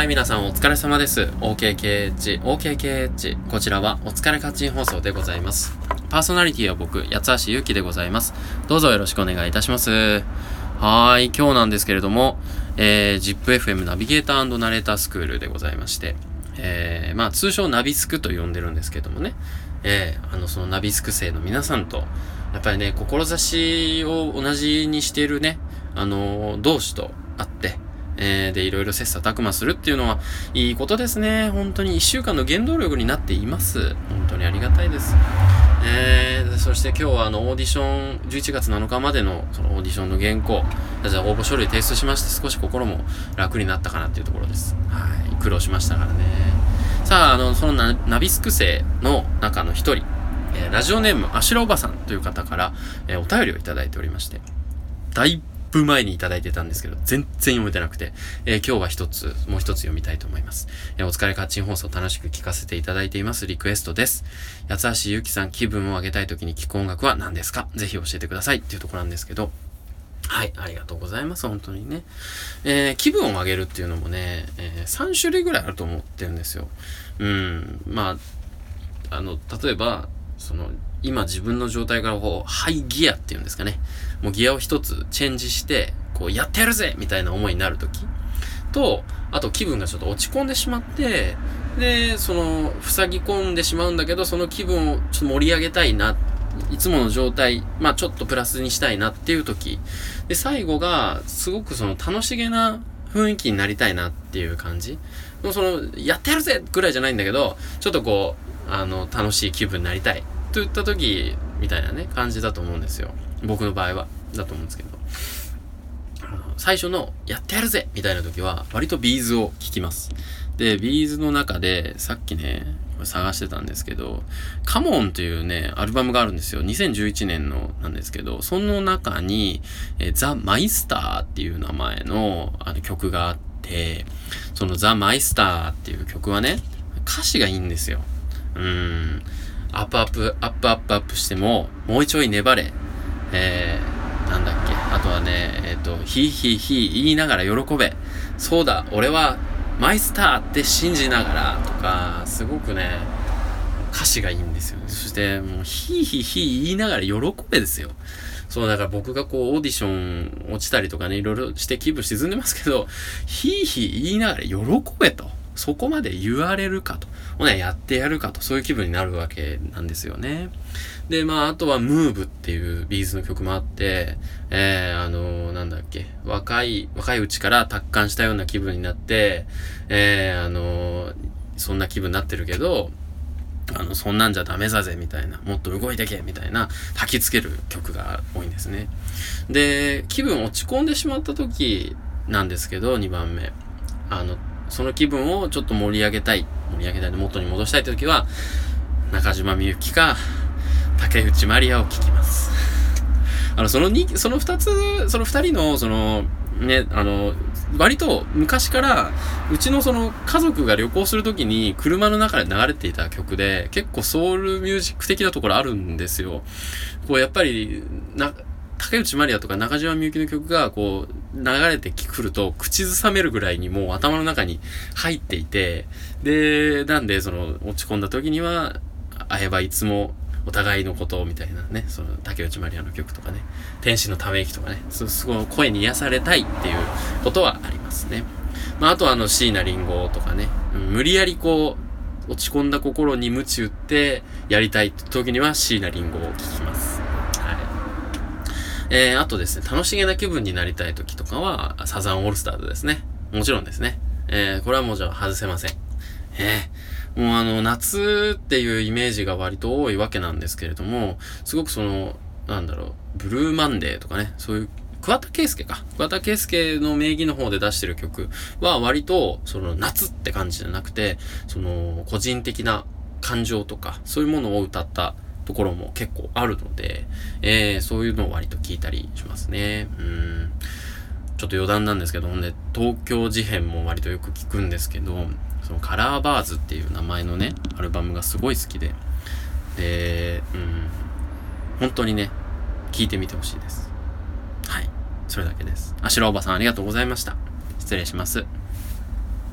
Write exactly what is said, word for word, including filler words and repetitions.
はい、皆さんお疲れ様です。 オーケーケーエイチ、オーケーケーエイチ、こちらはお疲れカッチン放送でございます。パーソナリティは僕、八橋ゆうきでございます。どうぞよろしくお願いいたします。はーい、今日なんですけれども、えー、ZIPFM ナビゲーター&ナレータースクールでございまして、えー、まあ通称ナビスクと呼んでるんですけどもね、えー、あのそのナビスク生の皆さんとやっぱりね、志を同じにしているね、あのー、同志と会ってえー、でいろいろ切磋琢磨するっていうのはいいことですね。本当にいっしゅうかんの原動力になっています。本当にありがたいです。えー、そして今日はあのオーディションじゅういちがつなのかまでのそのオーディションの原稿じゃあ応募書類提出しまして、少し心も楽になったかなっていうところです。はい、苦労しましたからね。さあ、あのその ナ, ナビスク生の中の一人、えー、ラジオネームあしらおばさんという方から、えー、お便りをいただいておりまして、大前にいただいてたんですけど全然読めてなくて、えー、今日は一つもう一つ読みたいと思います。えー、お疲れカッチン放送楽しく聞かせていただいています。リクエストです。八橋ゆきさん、気分を上げたい時に聴く音楽は何ですか？ぜひ教えてくださいっていうところなんですけど、はい、ありがとうございます。本当にね、えー、気分を上げるっていうのもね、えー、さんしゅるいぐらいあると思ってるんですよ。うんまああの例えばその今自分の状態からこうハイギアっていうんですかね、もうギアを一つチェンジしてこうやってやるぜみたいな思いになるときと、あと気分がちょっと落ち込んでしまって、でその塞ぎ込んでしまうんだけど、その気分をちょっと盛り上げたいな、いつもの状態まあちょっとプラスにしたいなっていうときで、最後がすごくその楽しげな雰囲気になりたいなっていう感じの、そのやってやるぜぐらいじゃないんだけど、ちょっとこうあの楽しい気分になりたいといった時みたいなね感じだと思うんですよ。僕の場合はだと思うんですけど、最初のやってやるぜみたいな時は割とビーズを聴きます。でビーズの中でさっきねこれ探してたんですけど、カモンというねアルバムがあるんですよ。にせんじゅういちねんのなんですけど、その中にえザ・マイスターっていう名前のあの曲があって、そのザ・マイスターっていう曲はね歌詞がいいんですよ。うーんアップアップアップアップアップしてももうちょい粘れ、えー、なんだっけ、あとはねえっ、ー、とヒーヒーヒー言いながら喜べ、そうだ俺はマイスターって信じながらとか、すごくね歌詞がいいんですよね。そしてもうヒーヒーヒー言いながら喜べですよ。そうだから僕がこうオーディション落ちたりとかねいろいろして気分沈んでますけど、ヒーヒー言いながら喜べと。そこまで言われるかと、ほなやってやるかと、そういう気分になるわけなんですよね。で、まああとはムーブっていうビーズの曲もあって、えー、あのー、なんだっけ、若い若いうちから達観したような気分になって、えー、あのー、そんな気分になってるけど、あのそんなんじゃダメだぜみたいな、もっと動いてけみたいな焚きつける曲が多いんですね。で、気分落ち込んでしまった時なんですけど、にばんめ、あの。その気分をちょっと盛り上げたい、盛り上げたいで元に戻したいという時は中島みゆきか竹内まりやを聴きます。あのそのに、その二つ、その二人のそのね、あの割と昔からうちのその家族が旅行するときに車の中で流れていた曲で、結構ソウルミュージック的なところあるんですよ。こうやっぱりな。竹内まりやとか中島みゆきの曲がこう流れてくると口ずさめるぐらいにもう頭の中に入っていて、でなんでその落ち込んだ時には会えばいつもお互いのことみたいなね、その竹内まりやの曲とかね、天使のため息とかね、すごい声に癒されたいっていうことはありますね。まああとあの椎名林檎とかね、無理やりこう落ち込んだ心に鞭打ってやりたい時には椎名林檎を聴きます。えー、あとですね、楽しげな気分になりたい時とかは、サザンオールスターズですね。もちろんですね。えー、これはもうじゃあ外せません。えー、もうあの、夏っていうイメージが割と多いわけなんですけれども、すごくその、なんだろう、ブルーマンデーとかね、そういう、桑田佳祐か。桑田佳祐の名義の方で出してる曲は割と、その夏って感じじゃなくて、その、個人的な感情とか、そういうものを歌ったところも結構あるので、えー、そういうのを割と聞いたりしますね。うーんちょっと余談なんですけどもね、東京事変も割とよく聞くんですけど、そのカラーバーズっていう名前のねアルバムがすごい好きで、でうん本当にね聞いてみてほしいです。はい、それだけです。あしらおばさんありがとうございました。失礼します。